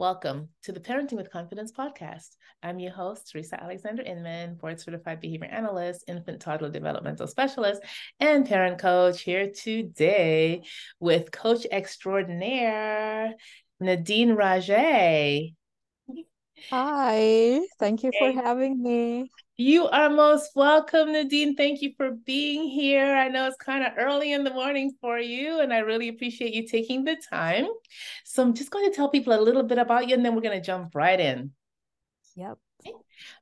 Welcome to the Parenting with Confidence podcast. I'm your host, Teresa Alexander-Inman, Board Certified Behavior Analyst, Infant Toddler Developmental Specialist, and Parent Coach, here today with Coach Extraordinaire, Nadine Rajeh. Hi, thank you for having me. You are most welcome, Nadine. Thank you for being here. I know it's kind of early in the morning for you, and I really appreciate you taking the time. So I'm just going to tell people a little bit about you, and then we're going to jump right in. Yep. Okay.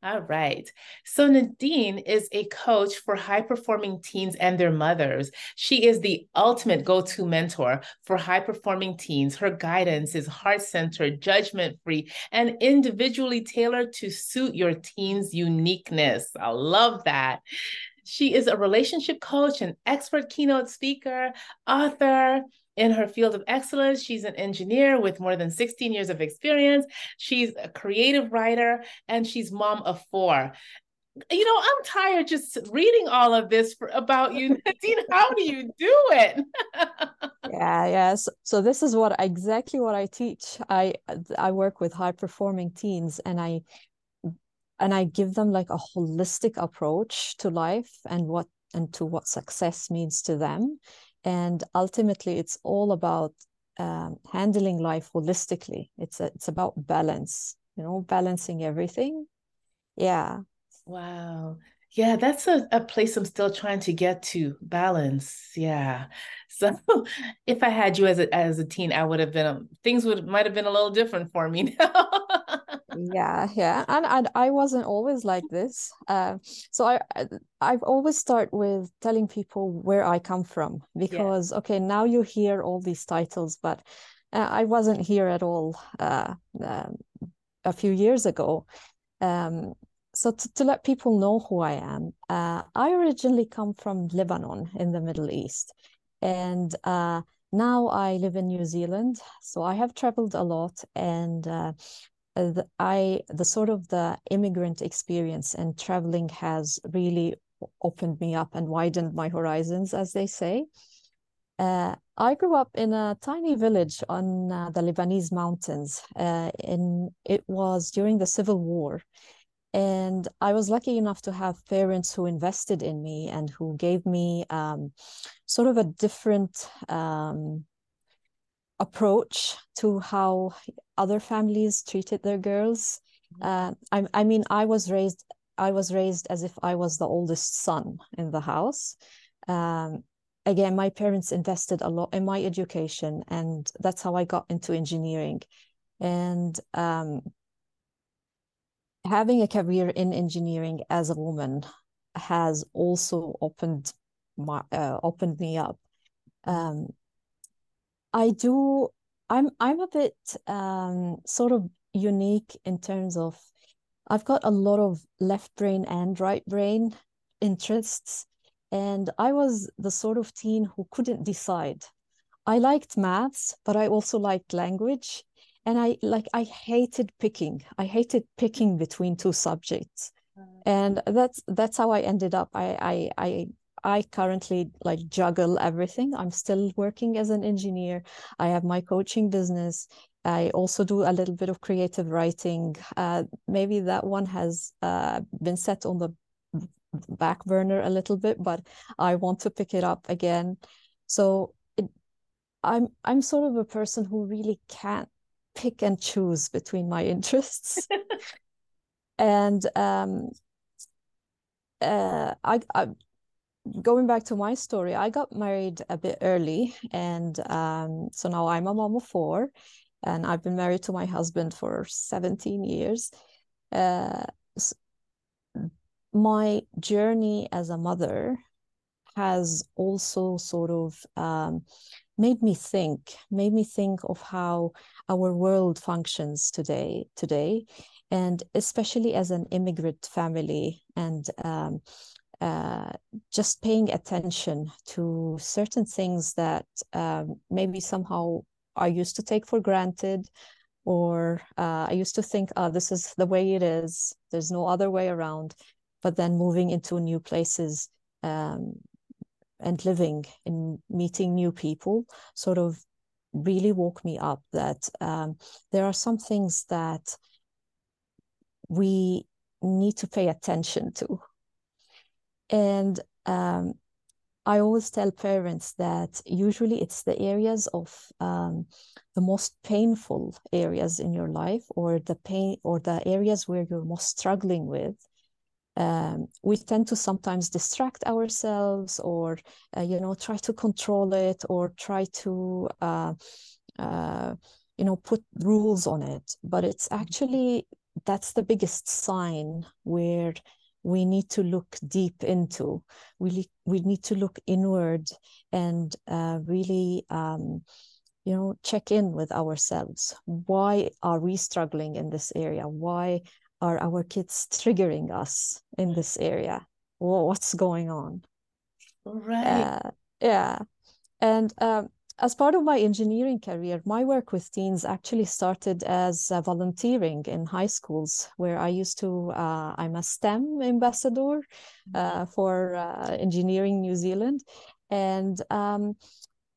All right. So Nadine is a coach for high-performing teens and their mothers. She is the ultimate go-to mentor for high-performing teens. Her guidance is heart-centered, judgment-free, and individually tailored to suit your teen's uniqueness. I love that. She is a relationship coach, an expert keynote speaker, author. In her field of excellence, she's an engineer with more than 16 years of experience. She's a creative writer, and she's mom of four. You know, I'm tired just reading all of this about you, Nadine. How do you do it? So this is exactly what I teach. I work with high-performing teens, and I give them like a holistic approach to life and to what success means to them. And ultimately, it's all about handling life holistically. It's about balance, you know, balancing everything. Yeah. Wow. Yeah, that's a place I'm still trying to get to, balance. Yeah. So if I had you as a teen, I would have been, things might have been a little different for me now. Yeah. And I wasn't always like this. So I've always start with telling people where I come from, because, okay, now you hear all these titles, but I wasn't here at all a few years ago. So to let people know who I am, I originally come from Lebanon in the Middle East. And now I live in New Zealand. So I have traveled a lot, and the immigrant experience and traveling has really opened me up and widened my horizons, as they say. I grew up in a tiny village on the Lebanese mountains, and it was during the Civil War. And I was lucky enough to have parents who invested in me and who gave me sort of a different approach to how other families treated their girls. I was raised as if I was the oldest son in the house. Again, my parents invested a lot in my education, and that's how I got into engineering. And having a career in engineering as a woman has also opened me up. I'm a bit sort of unique in terms of I've got a lot of left brain and right brain interests, and I was the sort of teen who couldn't decide. I liked maths, but I also liked language, and I hated picking. I hated picking between two subjects, and that's how I ended up. I currently juggle everything. I'm still working as an engineer. I have my coaching business. I also do a little bit of creative writing. Maybe that one has been set on the back burner a little bit, but I want to pick it up again. So I'm sort of a person who really can't pick and choose between my interests. And going back to my story, I got married a bit early, and so now I'm a mom of four, and I've been married to my husband for 17 years. So my journey as a mother has also sort of made me think of how our world functions today, and especially as an immigrant family, and just paying attention to certain things that maybe somehow I used to take for granted, or I used to think, this is the way it is, there's no other way around. But then moving into new places and living and meeting new people sort of really woke me up that there are some things that we need to pay attention to. And I always tell parents that usually it's the areas of the most painful areas in your life, or the pain, or the areas where you're most struggling with. We tend to sometimes distract ourselves, or try to control it, or try to put rules on it. But it's actually, that's the biggest sign where we need to look deep into. We need to look inward and really check in with ourselves. Why are we struggling in this area? Why are our kids triggering us in this area? What's going on? Right. Yeah. And as part of my engineering career, my work with teens actually started as volunteering in high schools, where I used to, I'm a STEM ambassador for Engineering New Zealand. And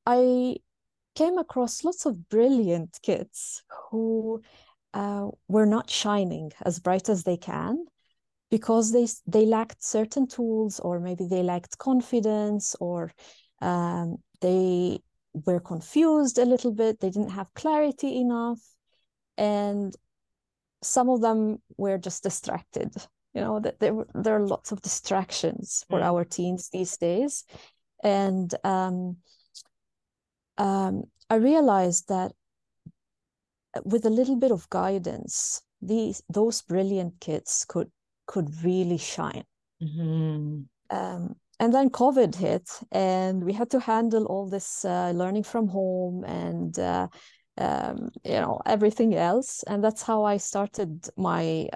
I came across lots of brilliant kids who were not shining as bright as they can, because they lacked certain tools, or maybe they lacked confidence, or they were confused a little bit. They didn't have clarity enough, and some of them were just distracted. There are lots of distractions for our teens these days, and I realized that with a little bit of guidance, those brilliant kids could really shine. Mm-hmm. And then COVID hit, and we had to handle all this learning from home and everything else. And that's how I started my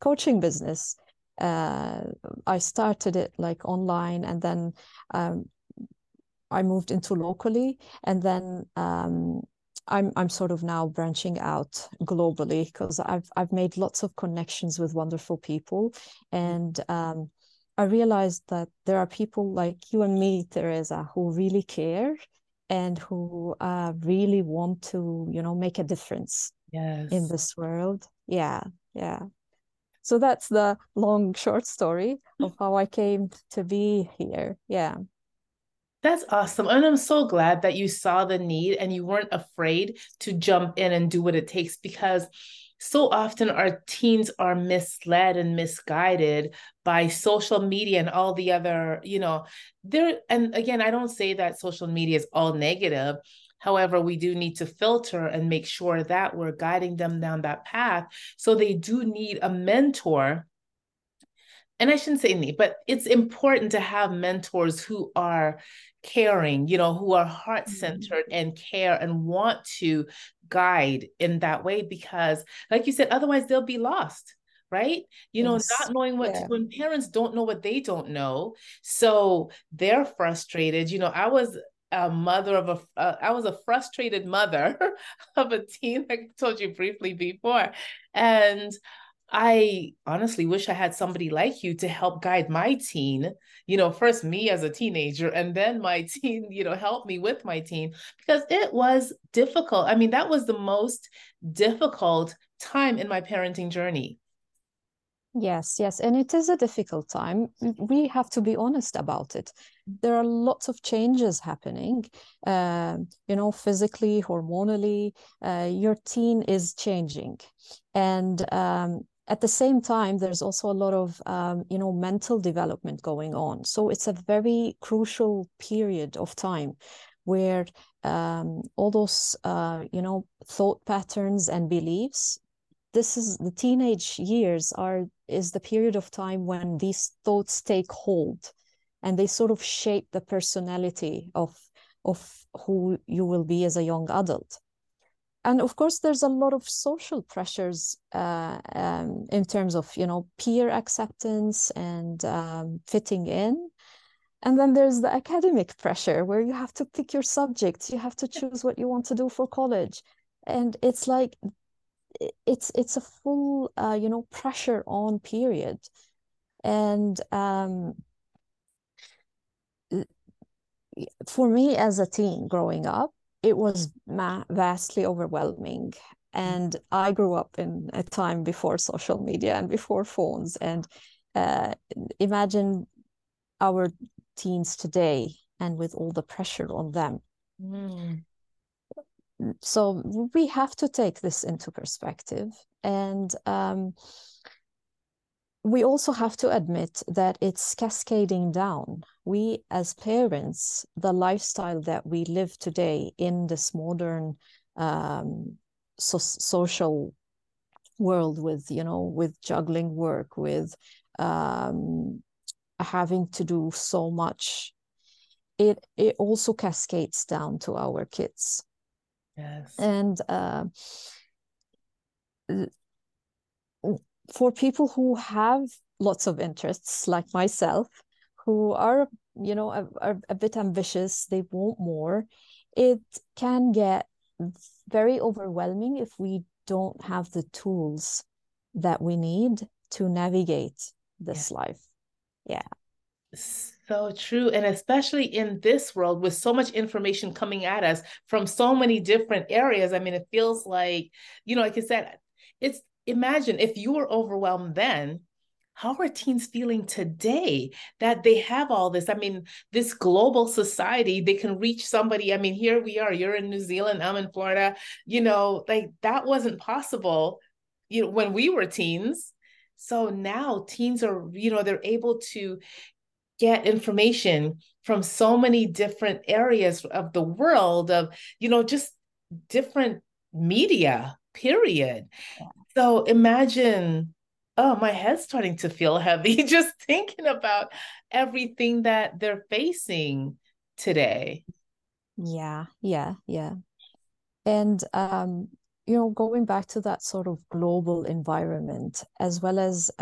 coaching business. I started it like online, and then I moved into locally, and then I'm sort of now branching out globally, because I've made lots of connections with wonderful people. And I realized that there are people like you and me, Teresa, who really care and who really want to, make a difference. Yes. In this world. Yeah. Yeah. So that's the long, short story of how I came to be here. Yeah. That's awesome. And I'm so glad that you saw the need and you weren't afraid to jump in and do what it takes, because so often our teens are misled and misguided by social media and all the other, and again, I don't say that social media is all negative. However, we do need to filter and make sure that we're guiding them down that path. So they do need a mentor. And I shouldn't say need, but it's important to have mentors who are caring, who are heart-centered and care and want to guide in that way, because like you said, otherwise they'll be lost, right? Not knowing what to do, and parents don't know what they don't know. So they're frustrated. I was a mother of I was a frustrated mother of a teen. I told you briefly before. And I honestly wish I had somebody like you to help guide my teen, first me as a teenager, and then my teen, help me with my teen, because it was difficult. I mean, that was the most difficult time in my parenting journey. Yes, yes. And it is a difficult time. We have to be honest about it. There are lots of changes happening, physically, hormonally, your teen is changing. And at the same time, there's also a lot of, mental development going on. So it's a very crucial period of time where all those, thought patterns and beliefs, this is the teenage years is the period of time when these thoughts take hold, and they sort of shape the personality of who you will be as a young adult. And of course, there's a lot of social pressures in terms of, peer acceptance and fitting in. And then there's the academic pressure, where you have to pick your subjects. You have to choose what you want to do for college. And it's like, it's a full, pressure on period. And for me as a teen growing up, it was vastly overwhelming. And I grew up in a time before social media and before phones. And imagine our teens today and with all the pressure on them. Mm. So we have to take this into perspective. And we also have to admit that it's cascading down. We as parents, the lifestyle that we live today in this modern social world with, you know, with juggling work, with having to do so much, it also cascades down to our kids. Yes. And for people who have lots of interests like myself, who are, you know, a bit ambitious, they want more, it can get very overwhelming if we don't have the tools that we need to navigate this life. Yeah. So true. And especially in this world with so much information coming at us from so many different areas. I mean, it feels like, you know, like I said, it's, imagine if you were overwhelmed then, how are teens feeling today that they have all this? I mean, this global society, they can reach somebody. I mean, here we are, you're in New Zealand, I'm in Florida, you know, like that wasn't possible, you know, when we were teens. So now teens are, you know, they're able to get information from so many different areas of the world, of, you know, just different media, period. Yeah. So imagine, oh, my head's starting to feel heavy just thinking about everything that they're facing today. Yeah. And, you know, going back to that sort of global environment, as well as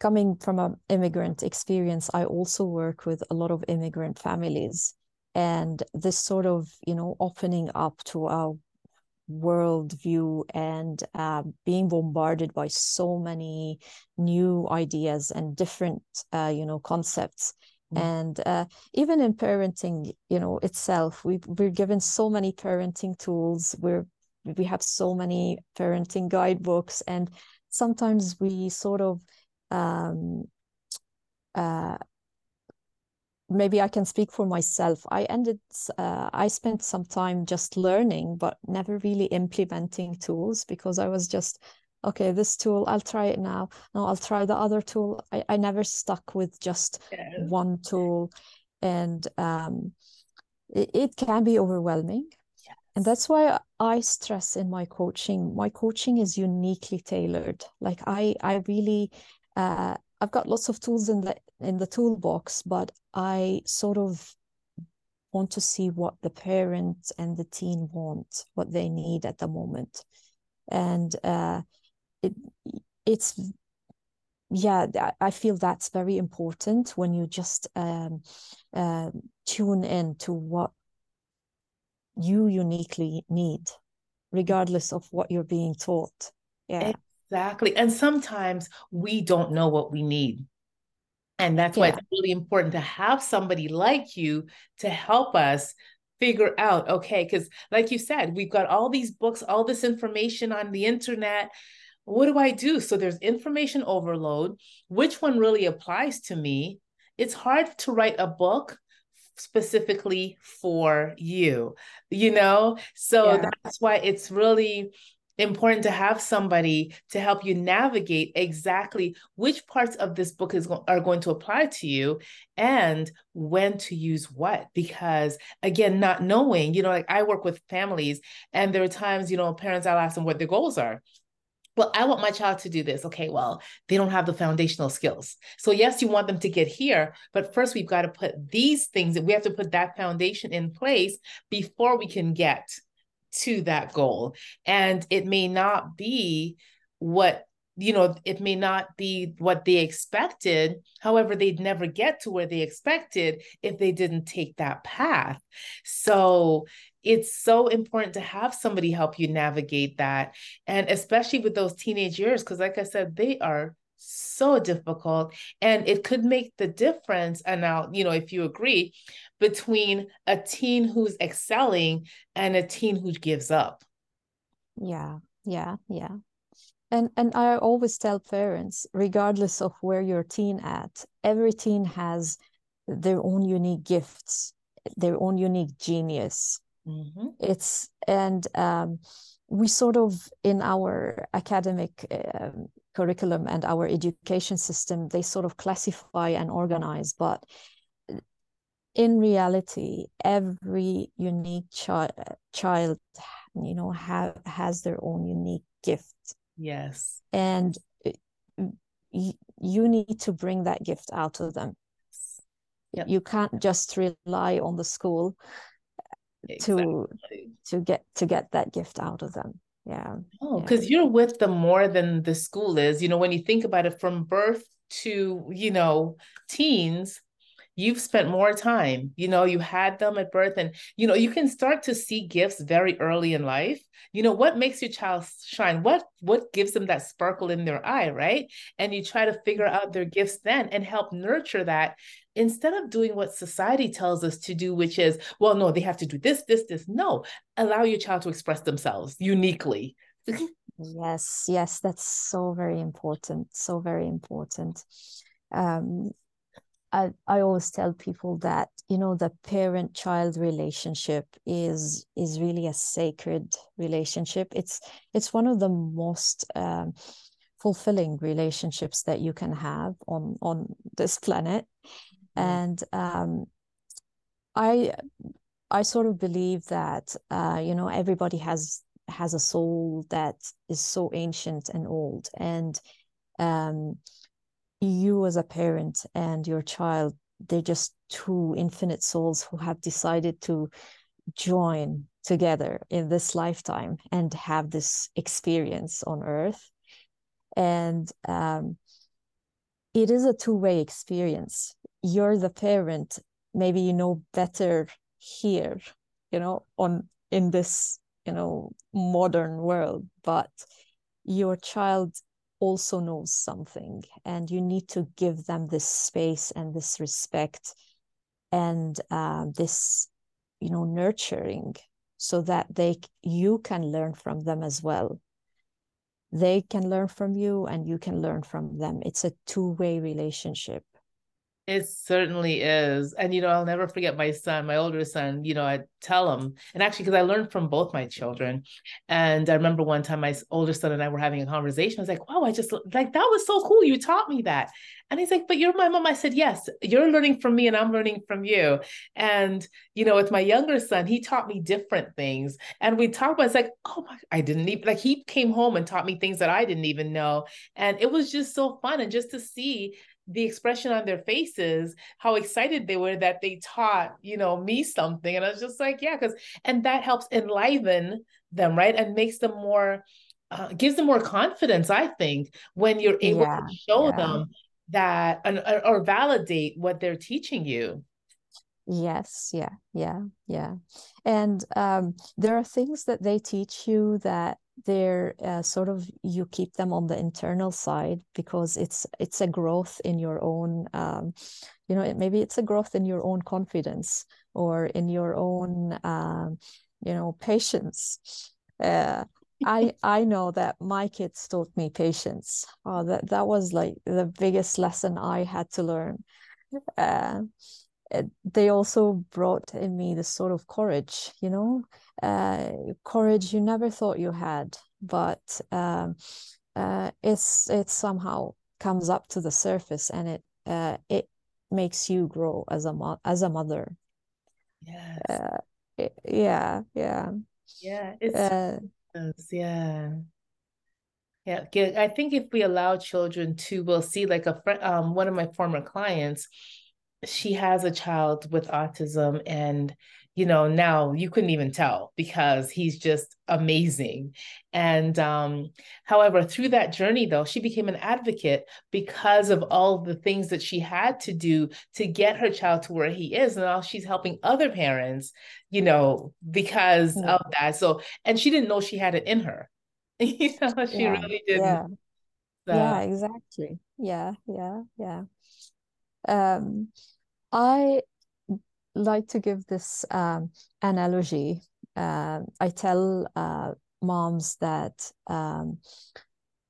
coming from an immigrant experience, I also work with a lot of immigrant families, and this sort of, you know, opening up to our worldview and being bombarded by so many new ideas and different, you know, concepts. Mm-hmm. And even in parenting, you know, itself, we're given so many parenting tools. We have so many parenting guidebooks, and sometimes we sort of, maybe I can speak for myself. I spent some time just learning, but never really implementing tools, because I was just, okay, this tool, I'll try it now. No, I'll try the other tool. I never stuck with just one tool. And it can be overwhelming. And that's why I stress in my coaching. My coaching is uniquely tailored. Like I really, I've got lots of tools in the toolbox, but I sort of want to see what the parent and the teen want, what they need at the moment. And I feel that's very important when you just tune in to what you uniquely need, regardless of what you're being taught. Yeah, exactly. And sometimes we don't know what we need. And that's why it's really important to have somebody like you to help us figure out, okay, because like you said, we've got all these books, all this information on the internet. What do I do? So there's information overload. Which one really applies to me? It's hard to write a book specifically for you, you know? So that's why it's really important to have somebody to help you navigate exactly which parts of this book are going to apply to you and when to use what, because again, not knowing, you know, like I work with families and there are times, you know, parents, I'll ask them what their goals are. Well, I want my child to do this. Okay, well, they don't have the foundational skills. So yes, you want them to get here, but first we've got to put these things, we have to put that foundation in place before we can get to that goal. And it may not be what, you know, it may not be what they expected. However, they'd never get to where they expected if they didn't take that path. So it's so important to have somebody help you navigate that. And especially with those teenage years, because like I said, they are so difficult. And it could make the difference, and I'll, if you agree, between a teen who's excelling and a teen who gives up. Yeah. And I always tell parents, regardless of where your teen at, every teen has their own unique gifts, their own unique genius. Mm-hmm. We sort of, in our academic curriculum and our education system, they sort of classify and organize, but in reality, every unique child, has their own unique gift. Yes. And you need to bring that gift out of them. Yep. You can't just rely on the school. Exactly. to get that gift out of them. Because you're with them more than the school is. When you think about it, from birth to teens, you've spent more time. You had them at birth, and you can start to see gifts very early in life. What makes your child shine, what gives them that sparkle in their eye, right? And you try to figure out their gifts then and help nurture that, instead of doing what society tells us to do, which is, well, no, they have to do this. No, allow your child to express themselves uniquely. Yes. That's so very important. I always tell people that, the parent-child relationship is really a sacred relationship. It's one of the most, fulfilling relationships that you can have on this planet. And I sort of believe that, everybody has a soul that is so ancient and old. And you as a parent and your child, they're just two infinite souls who have decided to join together in this lifetime and have this experience on Earth. And it is a two-way experience. You're the parent, maybe better here, in this, modern world, but your child also knows something, and you need to give them this space and this respect and this, nurturing, so that you can learn from them as well. They can learn from you and you can learn from them. It's a two-way relationship. It certainly is. And, I'll never forget my son, my older son, I tell him, and actually, because I learned from both my children. And I remember one time my older son and I were having a conversation. I was like, wow, that was so cool. You taught me that. And he's like, but you're my mom. I said, yes, you're learning from me and I'm learning from you. And, with my younger son, he taught me different things. And we talked about, it's like, oh my, I didn't even, he came home and taught me things that I didn't even know. And it was just so fun. And just to see the expression on their faces, how excited they were that they taught, me something. And I was just like, yeah, and that helps enliven them, right? And makes them more, gives them more confidence, I think, when you're able to show them that, or validate what they're teaching you. Yes. Yeah. And there are things that they teach you that they're sort of, you keep them on the internal side, because it's a growth in your own, maybe it's a growth in your own confidence, or in your own, patience. I know that my kids taught me patience. Oh, that was like the biggest lesson I had to learn. They also brought in me this sort of courage, courage you never thought you had, but it somehow comes up to the surface, and it makes you grow as a mother. Yes. Yeah. Yeah. I think if we allow children to, we'll see, like a friend, one of my former clients, she has a child with autism, and now you couldn't even tell, because he's just amazing. And however, through that journey, though, she became an advocate because of all the things that she had to do to get her child to where he is. And now she's helping other parents, because of that. So, and she didn't know she had it in her. She really didn't. Yeah, exactly. Yeah. I like to give this analogy. I tell moms that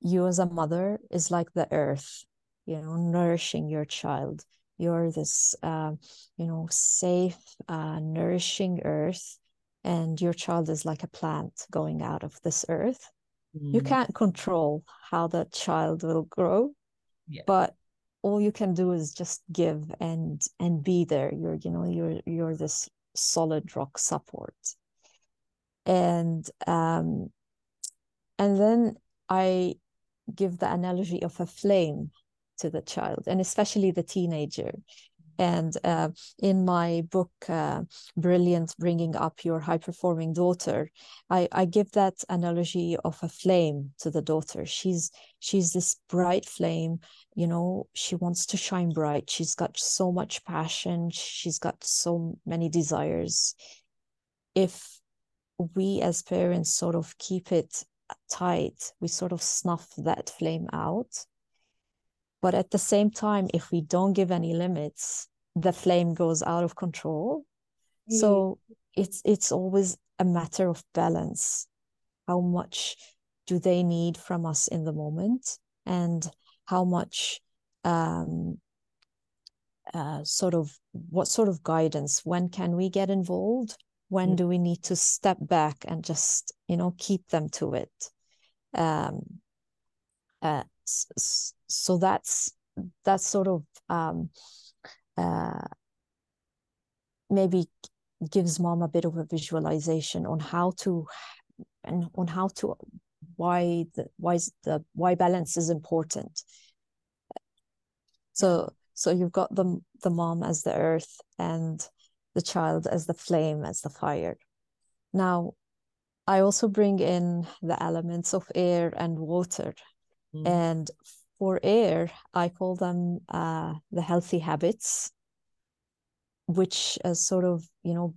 you as a mother is like the earth, you know, nourishing your child. You're this, safe, nourishing earth, and your child is like a plant going out of this earth. Mm. You can't control how that child will grow, but all you can do is just give and be there. You're this solid rock support. And then I give the analogy of a flame to the child, and especially the teenager. And in my book, Brilliant, Bringing Up Your High-Performing Daughter, I give that analogy of a flame to the daughter. She's this bright flame, she wants to shine bright. She's got so much passion. She's got so many desires. If we as parents sort of keep it tight, we sort of snuff that flame out. But at the same time, if we don't give any limits, the flame goes out of control. Mm. So it's always a matter of balance. How much do they need from us in the moment, and how much what sort of guidance? When can we get involved? When do we need to step back and just keep them to it? So that's sort of maybe gives mom a bit of a visualization on why balance is important. So you've got the mom as the earth and the child as the flame, as the fire. Now, I also bring in the elements of air and water. Mm. And for air, I call them the healthy habits, which sort of,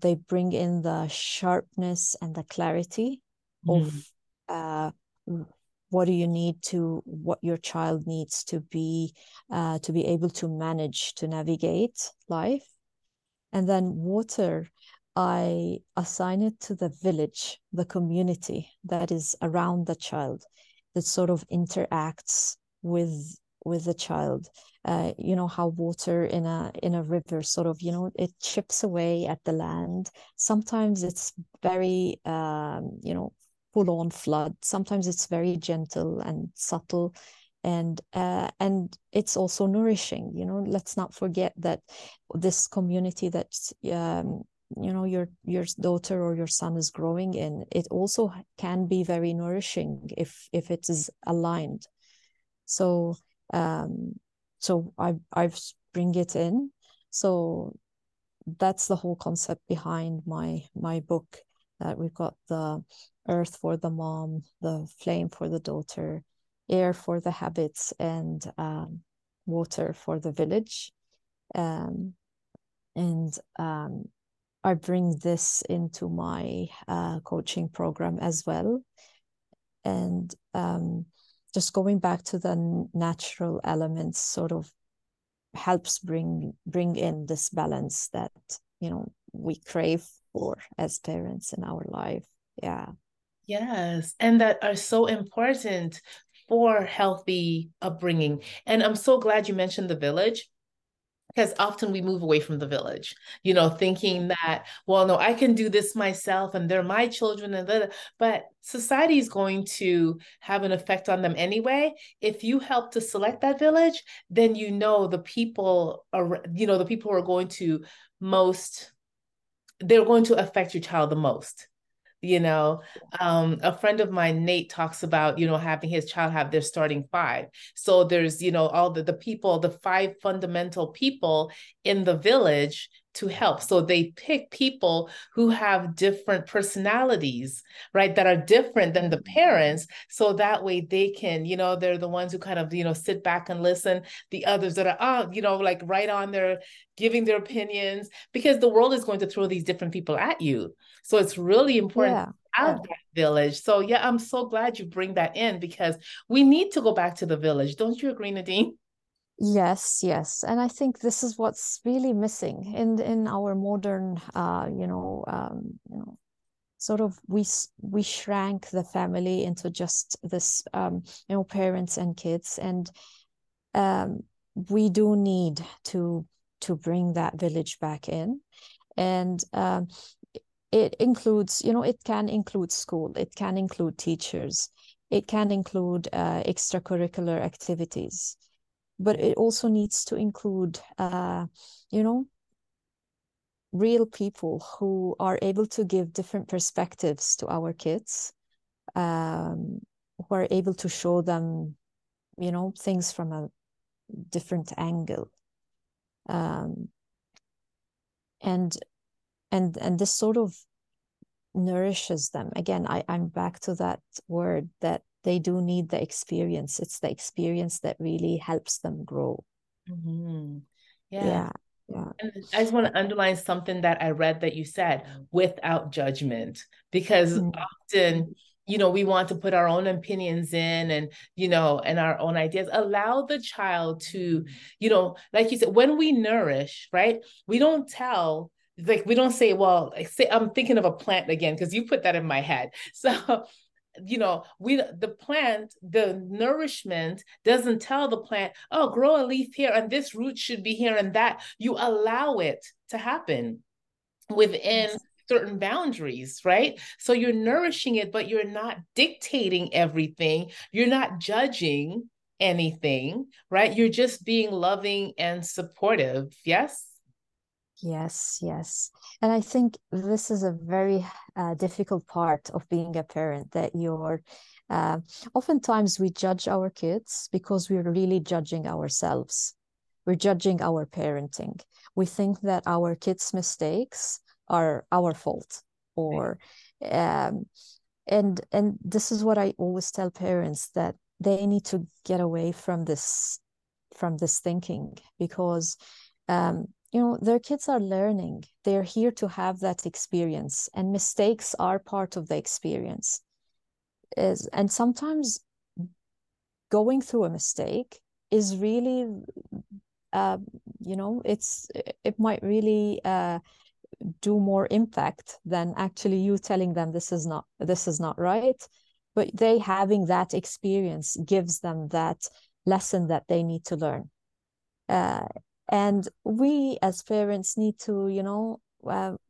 they bring in the sharpness and the clarity of what your child needs to be able to manage, to navigate life. And then water, I assign it to the village, the community that is around the child, that sort of interacts with the child. How water in a river sort of, it chips away at the land. Sometimes it's very, full-on flood. Sometimes it's very gentle and subtle. And it's also nourishing. Let's not forget that this community that your daughter or your son is growing in, it also can be very nourishing if it is aligned. So I bring it in. So that's the whole concept behind my book, that we've got the earth for the mom, the flame for the daughter, air for the habits, and water for the village. I bring this into my coaching program as well. And just going back to the natural elements sort of helps bring in this balance that, we crave for as parents in our life. Yeah. Yes. And that are so important for healthy upbringing. And I'm so glad you mentioned the village, because often we move away from the village, thinking that, well, no, I can do this myself and they're my children, but society is going to have an effect on them anyway. If you help to select that village, then the people are, the people who are going to they're going to affect your child the most. A friend of mine, Nate, talks about, having his child have their starting five. So there's, all the people, the five fundamental people in the village to help. So they pick people who have different personalities, right? That are different than the parents. So that way they can, they're the ones who kind of, sit back and listen. The others that are, right on their, giving their opinions, because the world is going to throw these different people at you. So it's really important have that village. So yeah, I'm so glad you bring that in, because we need to go back to the village. Don't you agree, Nadine? Yes, yes. And I think this is what's really missing in our modern, sort of we shrank the family into just this, parents and kids. And we do need to bring that village back in. And it includes, it can include school, it can include teachers, it can include extracurricular activities, but it also needs to include, real people who are able to give different perspectives to our kids, who are able to show them, things from a different angle. And this sort of nourishes them. Again, I'm back to that word that they do need the experience. It's the experience that really helps them grow. Mm-hmm. Yeah. And I just want to underline something that I read that you said, without judgment, because often, we want to put our own opinions in and our own ideas. Allow the child to, like you said, when we nourish, right? We don't tell. Like, we don't say, well, I'm thinking of a plant again, because you put that in my head. So, the nourishment doesn't tell the plant, oh, grow a leaf here and this root should be here and that. You allow it to happen within certain boundaries, right? So you're nourishing it, but you're not dictating everything. You're not judging anything, right? You're just being loving and supportive. Yes? Yes. And I think this is a very difficult part of being a parent, that oftentimes we judge our kids because we're really judging ourselves. We're judging our parenting. We think that our kids' mistakes are our fault, or, and this is what I always tell parents, that they need to get away from this thinking, because, their kids are learning. They're here to have that experience, and mistakes are part of the experience. And sometimes going through a mistake is really, it might really do more impact than actually you telling them this is not right. But they having that experience gives them that lesson that they need to learn. And we as parents need to,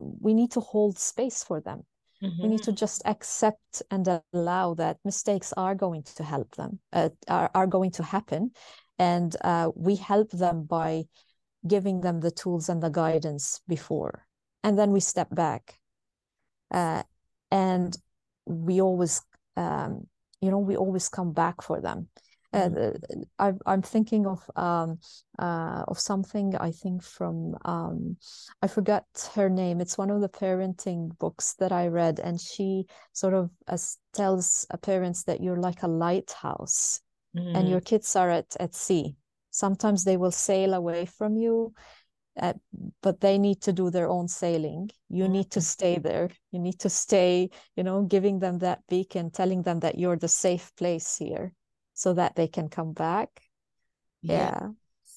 we need to hold space for them. Mm-hmm. We need to just accept and allow that mistakes are going to help them, are going to happen. And we help them by giving them the tools and the guidance before. And then we step back. And we always, come back for them. I'm thinking of something, I think, from I forgot her name. It's one of the parenting books that I read, and she sort of tells parents that you're like a lighthouse, and your kids are at sea. Sometimes they will sail away from you, but they need to do their own sailing. You need to stay there. You need to stay, giving them that beacon, telling them that you're the safe place here, so that they can come back. Yeah.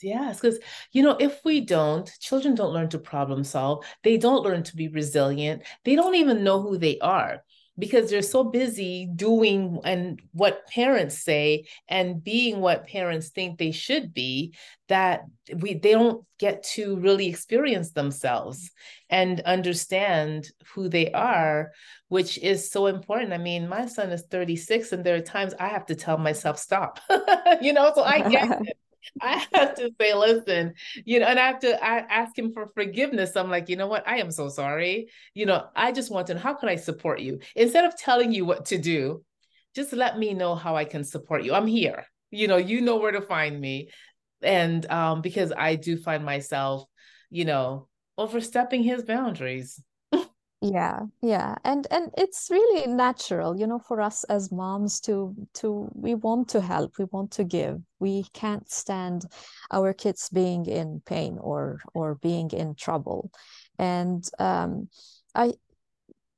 Yes, because, if we don't, children don't learn to problem solve. They don't learn to be resilient. They don't even know who they are, because they're so busy doing and what parents say and being what parents think they should be, that they don't get to really experience themselves and understand who they are, which is so important. I mean, my son is 36, and there are times I have to tell myself, stop, so I get it. I have to say, listen, and I have to ask him for forgiveness. I'm like, you know what? I am so sorry. I just want to know, how can I support you? Instead of telling you what to do, just let me know how I can support you. I'm here, you know where to find me. And because I do find myself, overstepping his boundaries. Yeah. And it's really natural, for us as moms to we want to help, we want to give. We can't stand our kids being in pain or being in trouble. And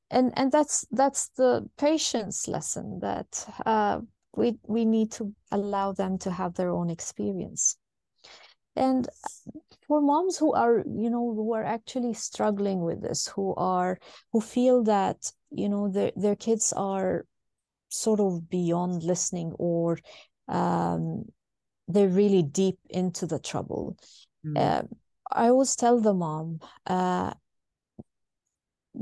And that's the patience lesson that we need to allow them to have their own experience. And for moms who are, who are actually struggling with this, who feel that, their kids are sort of beyond listening, or they're really deep into the trouble. Mm. I always tell the mom,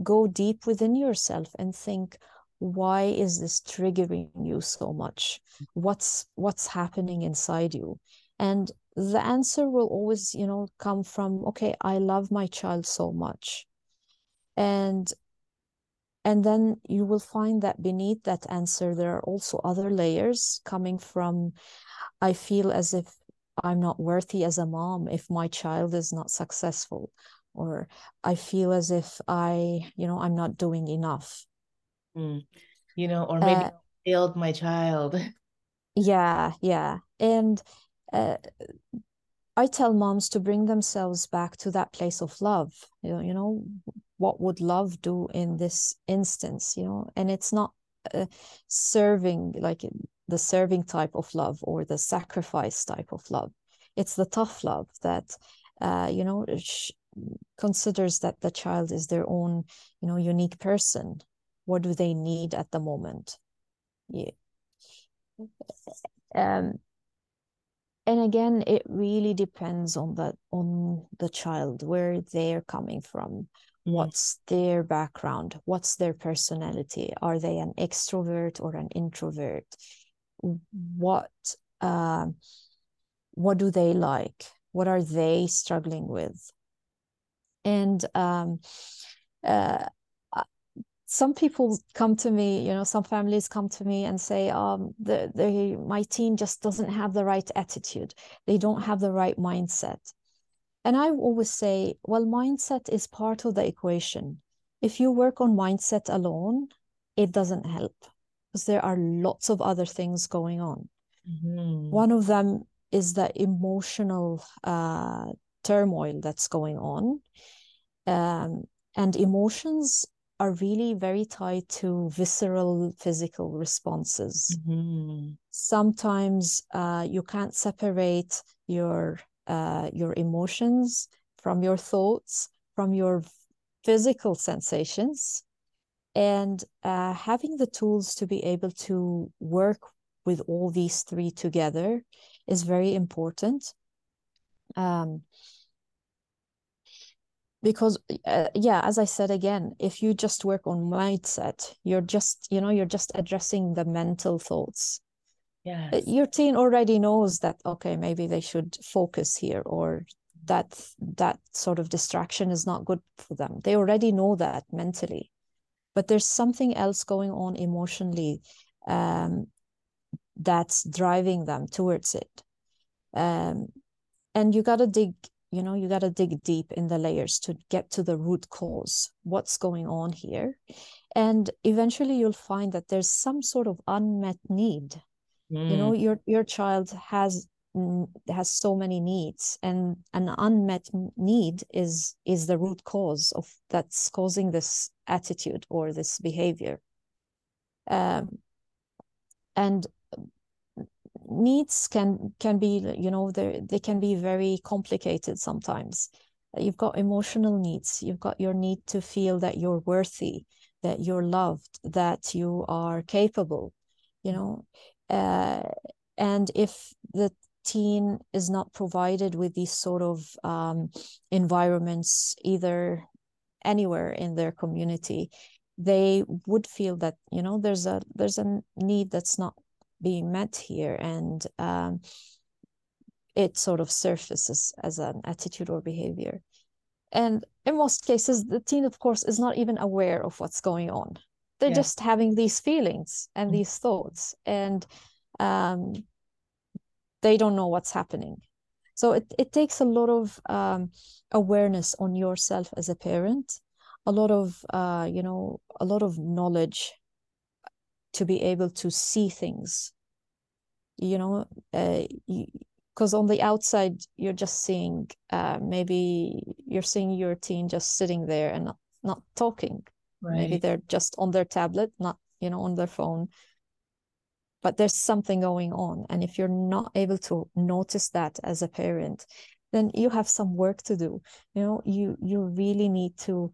go deep within yourself and think, why is this triggering you so much? What's happening inside you? And the answer will always, come from, okay, I love my child so much. And then you will find that beneath that answer, there are also other layers coming from, I feel as if I'm not worthy as a mom if my child is not successful, or I feel as if I'm not doing enough. Mm. Or maybe I failed my child. Yeah, yeah. And I tell moms to bring themselves back to that place of love. What would love do in this instance? And it's not serving, like the serving type of love or the sacrifice type of love. It's the tough love that, considers that the child is their own, unique person. What do they need at the moment? Yeah. And again, it really depends on the child, where they're coming from, what's their background, what's their personality. Are they an extrovert or an introvert? What do they like? What are they struggling with? And some people come to me, some families come to me and say, my teen just doesn't have the right attitude. They don't have the right mindset. And I always say, well, mindset is part of the equation. If you work on mindset alone, it doesn't help, because there are lots of other things going on. Mm-hmm. One of them is the emotional turmoil that's going on. And emotions are really very tied to visceral physical responses. Mm-hmm. Sometimes you can't separate your emotions from your thoughts, from your physical sensations. And having the tools to be able to work with all these three together is very important. Because, as I said again, if you just work on mindset, you're just addressing the mental thoughts. Yes. Your teen already knows that, okay, maybe they should focus here, or that sort of distraction is not good for them. They already know that mentally, but there's something else going on emotionally that's driving them towards it. And you got to dig. You got to dig deep in the layers to get to the root cause. What's going on here? And eventually you'll find that there's some sort of unmet need. Mm. Your child has so many needs, and an unmet need is the root cause of that's causing this attitude or this behavior. And needs can be, they can be very complicated sometimes. You've got emotional needs. You've got your need to feel that you're worthy, that you're loved, that you are capable, and if the teen is not provided with these sort of environments, either anywhere in their community, they would feel that, there's a need that's not being met here, and it sort of surfaces as an attitude or behavior. And in most cases, the teen, of course, is not even aware of what's going on. They're just having these feelings and these thoughts, and they don't know what's happening. So it takes a lot of awareness on yourself as a parent, a lot of knowledge to be able to see things, because on the outside you're just seeing, maybe you're seeing your teen just sitting there and not talking. Right. Maybe they're just on their tablet, not, you know, on their phone. But there's something going on. And if you're not able to notice that as a parent, then you have some work to do. You know, you really need to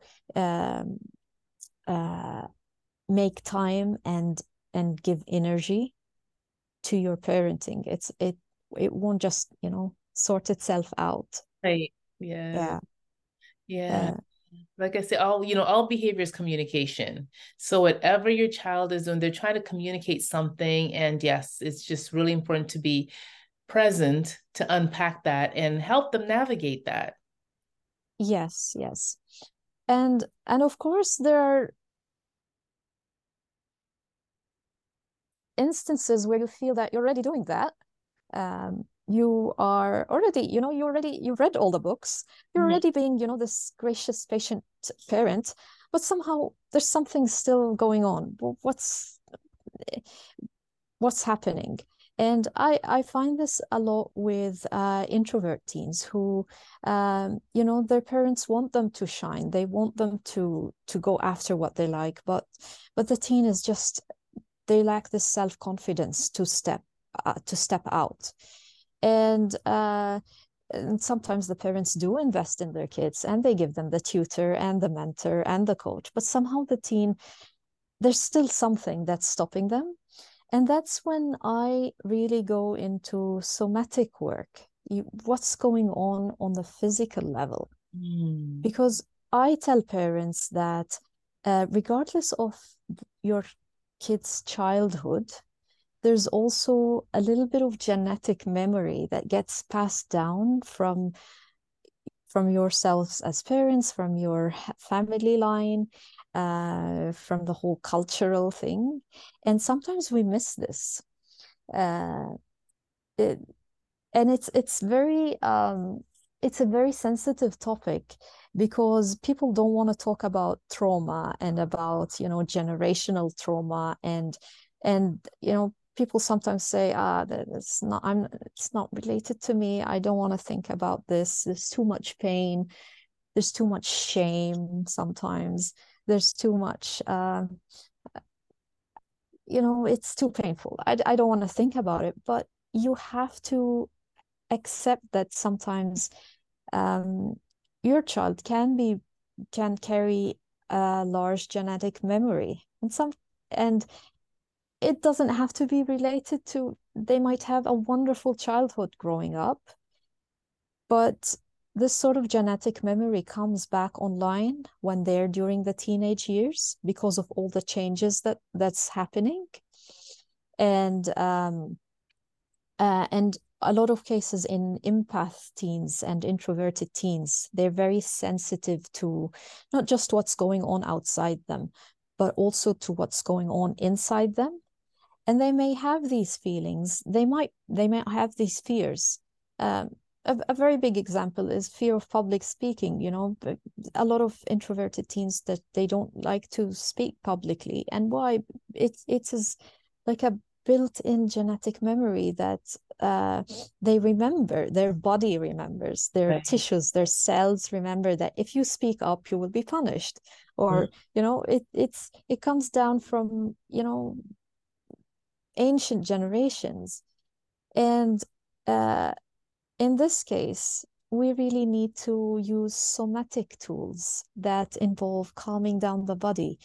make time and give energy to your parenting. It won't just, you know, sort itself out. Right. Yeah. Like I said, all behavior is communication. So whatever your child is doing, they're trying to communicate something. And yes, it's just really important to be present to unpack that and help them navigate that. Yes. And of course, there are instances where you feel that you're already doing that. You've read all the books, you're mm-hmm. already being, you know, this gracious, patient parent, but somehow there's something still going on. What's happening? And I find this a lot with introvert teens who, you know, their parents want them to shine. They want them to go after what they like, but the teen is just, they lack this self-confidence to step out. And sometimes the parents do invest in their kids and they give them the tutor and the mentor and the coach, but somehow the teen, there's still something that's stopping them. And that's when I really go into somatic work. What's going on the physical level? Mm. Because I tell parents that regardless of your kid's childhood, there's also a little bit of genetic memory that gets passed down from yourselves as parents, from your family line, from the whole cultural thing. And sometimes we miss this. It's a very sensitive topic because people don't want to talk about trauma and about, you know, generational trauma and you know, people sometimes say, it's not related to me. I don't want to think about this. There's too much pain. There's too much shame sometimes. There's too much, you know, it's too painful. I don't want to think about it. But you have to accept that sometimes your child can carry a large genetic memory. And it doesn't have to be related to, they might have a wonderful childhood growing up, but this sort of genetic memory comes back online when they're during the teenage years because of all the changes that's happening. And a lot of cases in empath teens and introverted teens, they're very sensitive to not just what's going on outside them, but also to what's going on inside them. And they may have these feelings. They might have these fears. A very big example is fear of public speaking. You know, a lot of introverted teens that they don't like to speak publicly. And why? It is like a built-in genetic memory that they remember. Their body remembers. Their right. tissues, their cells remember that if you speak up, you will be punished. Or you know, it comes down from, you know, ancient generations. And in this case, we really need to use somatic tools that involve calming down the body,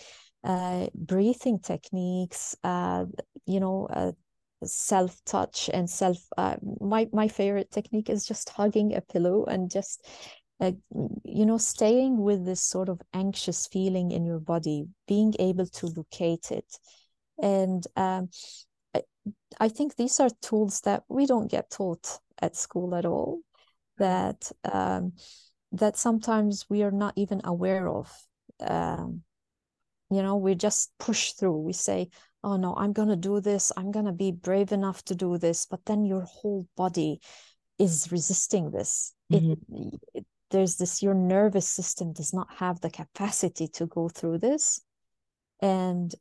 breathing techniques, you know, self-touch and self. My favorite technique is just hugging a pillow and just, you know, staying with this sort of anxious feeling in your body, being able to locate it. And I think these are tools that we don't get taught at school at all, that that sometimes we are not even aware of. You know, we just push through. We say, oh no, I'm gonna do this, I'm gonna be brave enough to do this, but then your whole body is resisting this. Mm-hmm. There's this, your nervous system does not have the capacity to go through this. And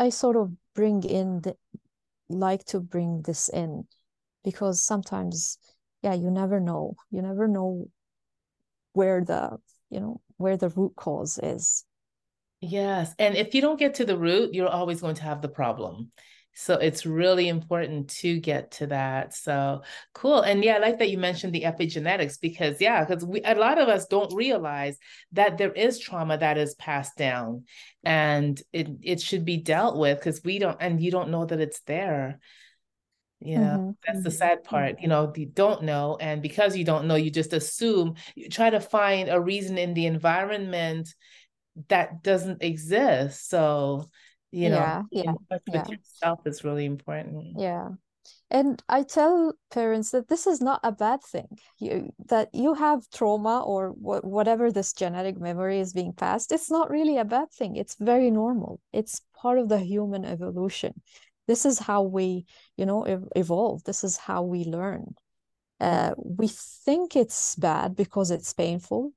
I sort of bring this in because sometimes, yeah, you never know where the, you know, where the root cause is. Yes. And if you don't get to the root, you're always going to have the problem. So it's really important to get to that. So cool. And yeah, I like that you mentioned the epigenetics because a lot of us don't realize that there is trauma that is passed down and it should be dealt with because you don't know that it's there. Yeah. Mm-hmm. That's the sad part, you don't know. And because you don't know, you just assume, you try to find a reason in the environment that doesn't exist. So with yourself is really important. Yeah. And I tell parents that this is not a bad thing, that you have trauma or whatever this genetic memory is being passed. It's not really a bad thing. It's very normal. It's part of the human evolution. This is how we, evolve. This is how we learn. We think it's bad because it's painful,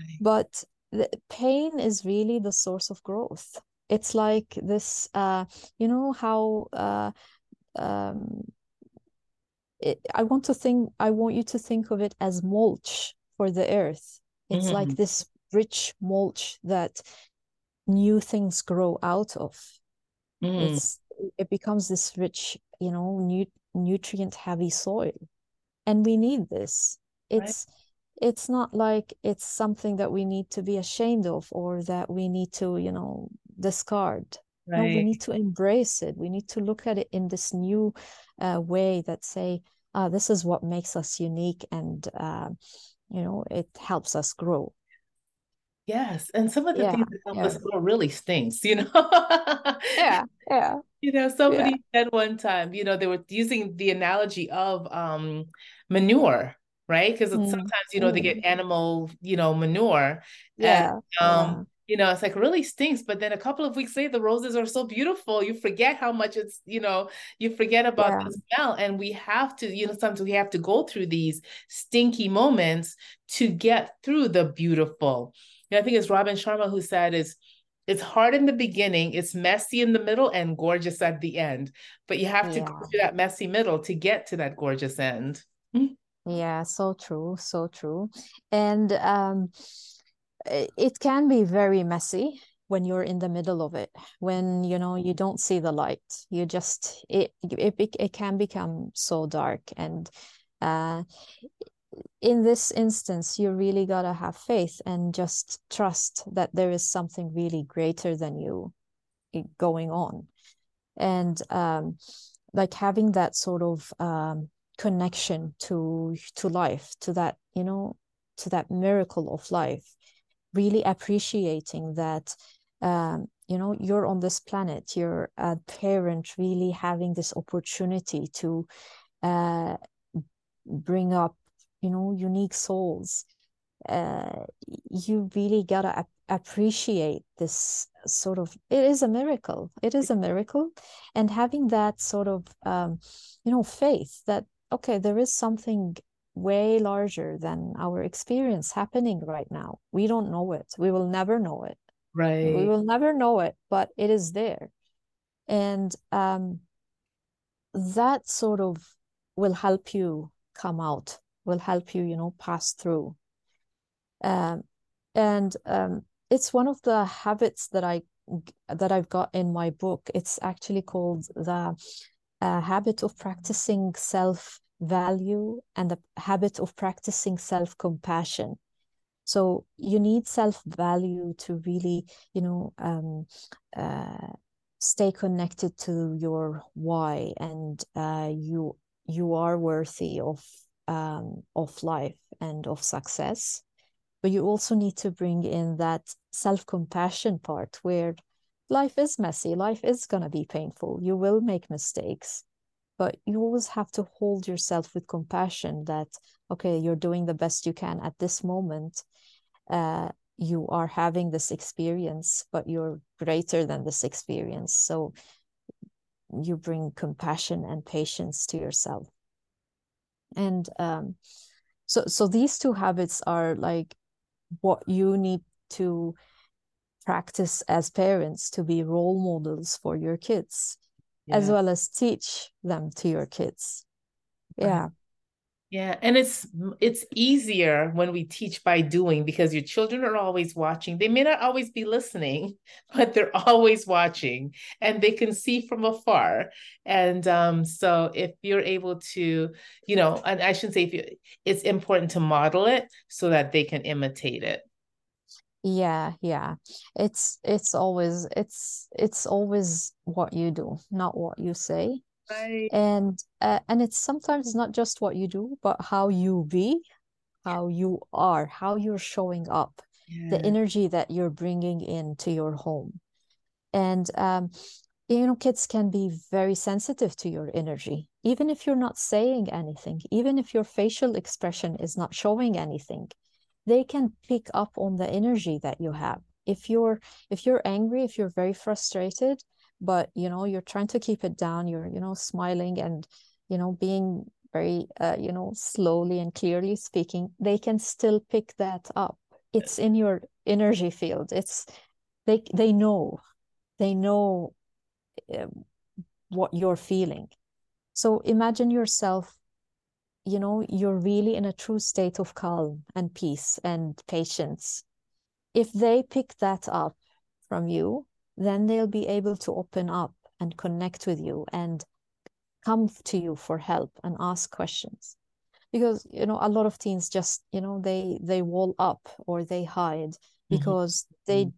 right. But the pain is really the source of growth. It's like this, I want you to think of it as mulch for the earth. It's mm-hmm. like this rich mulch that new things grow out of. Mm. It becomes this rich, nutrient heavy soil. And we need this. It's not like it's something that we need to be ashamed of or that we need to, discard. Right. No, we need to embrace it. We need to look at it in this new way that say, this is what makes us unique and, it helps us grow. Yes. And some of the things that help us grow really stinks, Yeah. Somebody said one time, they were using the analogy of manure. Right. Because sometimes, they get animal, manure. Yeah. And, it's like really stinks. But then a couple of weeks later, the roses are so beautiful. You forget how much it's, you forget about the smell. And we have to, sometimes we have to go through these stinky moments to get through the beautiful. I think it's Robin Sharma who said it's hard in the beginning, it's messy in the middle and gorgeous at the end. But you have to go through that messy middle to get to that gorgeous end. Mm-hmm. Yeah, so true. And it can be very messy when you're in the middle of it, when you don't see the light. You just it can become so dark. And in this instance, you really gotta have faith and just trust that there is something really greater than you going on. And like having that sort of connection to life, to that to that miracle of life, really appreciating that you're on this planet, you're a parent, really having this opportunity to bring up unique souls. You really gotta appreciate this sort of, it is a miracle, and having that sort of faith that okay, there is something way larger than our experience happening right now. We don't know it. We will never know it. Right. We will never know it, but it is there. And that sort of will help you come out, will help you, pass through. It's one of the habits that I've got in my book. It's actually called the habit of practicing self-value and the habit of practicing self-compassion. So you need self-value to really, stay connected to your why, and you are worthy of life and of success. But you also need to bring in that self-compassion part where life is messy. Life is going to be painful. You will make mistakes, but you always have to hold yourself with compassion that, okay, you're doing the best you can at this moment. You are having this experience, but you're greater than this experience. So you bring compassion and patience to yourself. And so these two habits are like what you need to practice as parents to be role models for your kids, as well as teach them to your kids. Yeah. Yeah. And it's easier when we teach by doing, because your children are always watching. They may not always be listening, but they're always watching and they can see from afar. And so if you're able to, you know, and I shouldn't say if you, it's important to model it so that they can imitate it. Yeah. Yeah. It's always what you do, not what you say. Right. And it's sometimes not just what you do, but how you be, how you are, how you're showing up, the energy that you're bringing into your home. And, you know, kids can be very sensitive to your energy, even if you're not saying anything, even if your facial expression is not showing anything, they can pick up on the energy that you have. If you're angry, if you're very frustrated, but, you know, you're trying to keep it down, you're, you know, smiling and, you know, being very, you know, slowly and clearly speaking, they can still pick that up. It's in your energy field. It's, they know what you're feeling. So imagine yourself, you know, you're really in a true state of calm and peace and patience. If they pick that up from you, then they'll be able to open up and connect with you and come to you for help and ask questions. Because, you know, a lot of teens just, you know, they wall up or they hide because they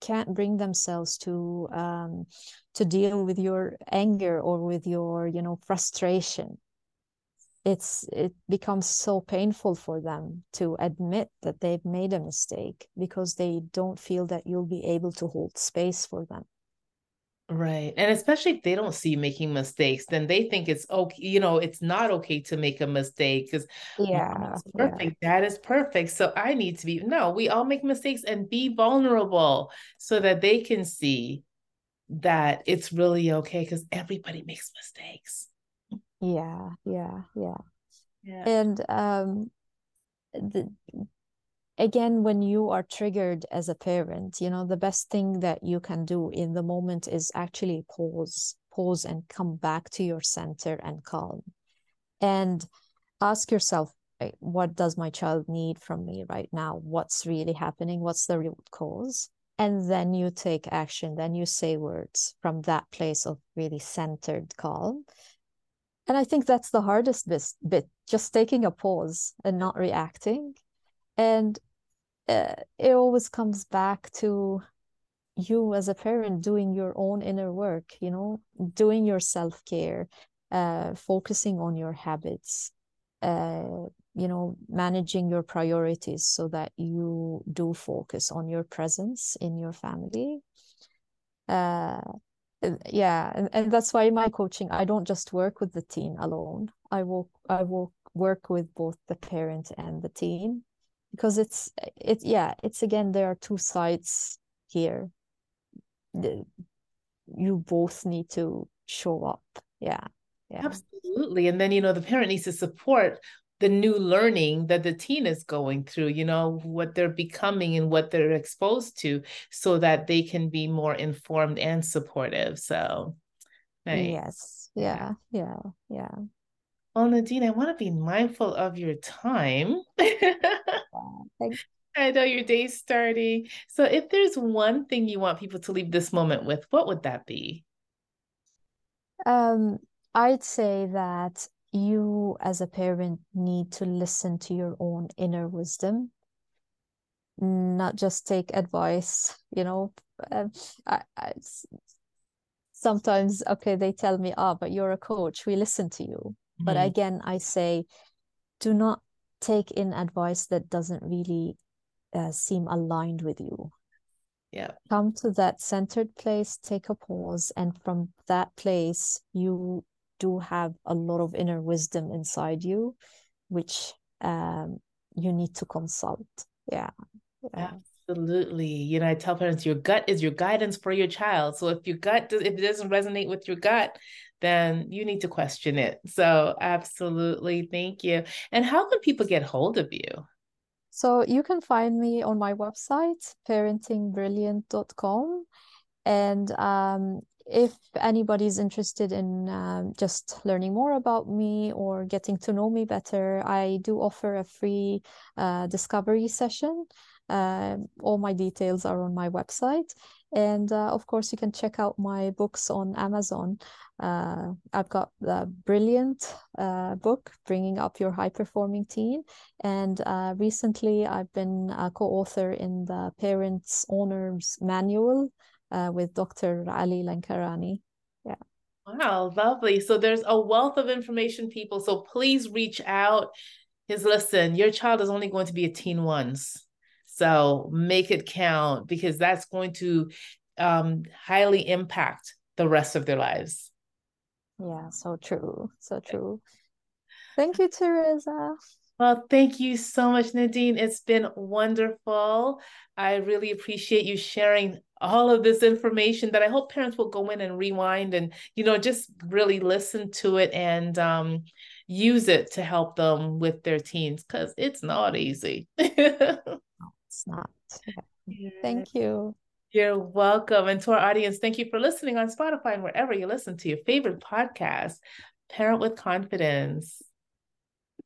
can't bring themselves to deal with your anger or with your, you know, frustration. It becomes so painful for them to admit that they've made a mistake because they don't feel that you'll be able to hold space for them. Right. And especially if they don't see making mistakes, then they think it's okay, you know, it's not okay to make a mistake because perfect. Yeah. That is perfect. So I need to be, no, we all make mistakes, and be vulnerable so that they can see that it's really okay, because everybody makes mistakes. Yeah. And again, when you are triggered as a parent, you know, the best thing that you can do in the moment is actually pause and come back to your center and calm and ask yourself, what does my child need from me right now? What's really happening? What's the root cause? And then you take action. Then you say words from that place of really centered calm. And I think that's the hardest bit, just taking a pause and not reacting. And it always comes back to you as a parent doing your own inner work, you know, doing your self-care, focusing on your habits, you know, managing your priorities so that you do focus on your presence in your family. And that's why in my coaching, I don't just work with the teen alone. I will work with both the parent and the teen, because it's again, there are two sides here. You both need to show up. Yeah. Absolutely. And then, you know, the parent needs to support the new learning that the teen is going through, you know, what they're becoming and what they're exposed to, so that they can be more informed and supportive. So, nice. Yes. Yeah. Well, Nadine, I want to be mindful of your time. I know your day's starting. So if there's one thing you want people to leave this moment with, what would that be? I'd say that you as a parent need to listen to your own inner wisdom, not just take advice, you know. Sometimes, okay, they tell me, but you're a coach, we listen to you. Mm-hmm. But again, I say, do not take in advice that doesn't really seem aligned with you. Yeah. Come to that centered place, take a pause, and from that place, you do have a lot of inner wisdom inside you, which you need to consult. Yeah. Absolutely. You know, I tell parents, your gut is your guidance for your child. So if it doesn't resonate with your gut, then you need to question it. So absolutely. Thank you. And how can people get hold of you? So you can find me on my website, parentingbrilliant.com. And If anybody's interested in just learning more about me or getting to know me better, I do offer a free discovery session. All my details are on my website. And of course, you can check out my books on Amazon. I've got the Brilliant book, Bringing Up Your High-Performing Teen. And recently, I've been a co-author in the Parents' Owners' Manual with Dr. Ali Lankarani. Yeah. Wow, lovely. So there's a wealth of information, people. So please reach out. Because listen, your child is only going to be a teen once. So make it count, because that's going to highly impact the rest of their lives. Yeah, so true. So true. Thank you, Teresa. Well, thank you so much, Nadine. It's been wonderful. I really appreciate you sharing all of this information that I hope parents will go in and rewind and, you know, just really listen to it and use it to help them with their teens, because it's not easy. It's not. Yeah. Thank you. You're welcome. And to our audience, thank you for listening on Spotify and wherever you listen to your favorite podcast, Parent with Confidence.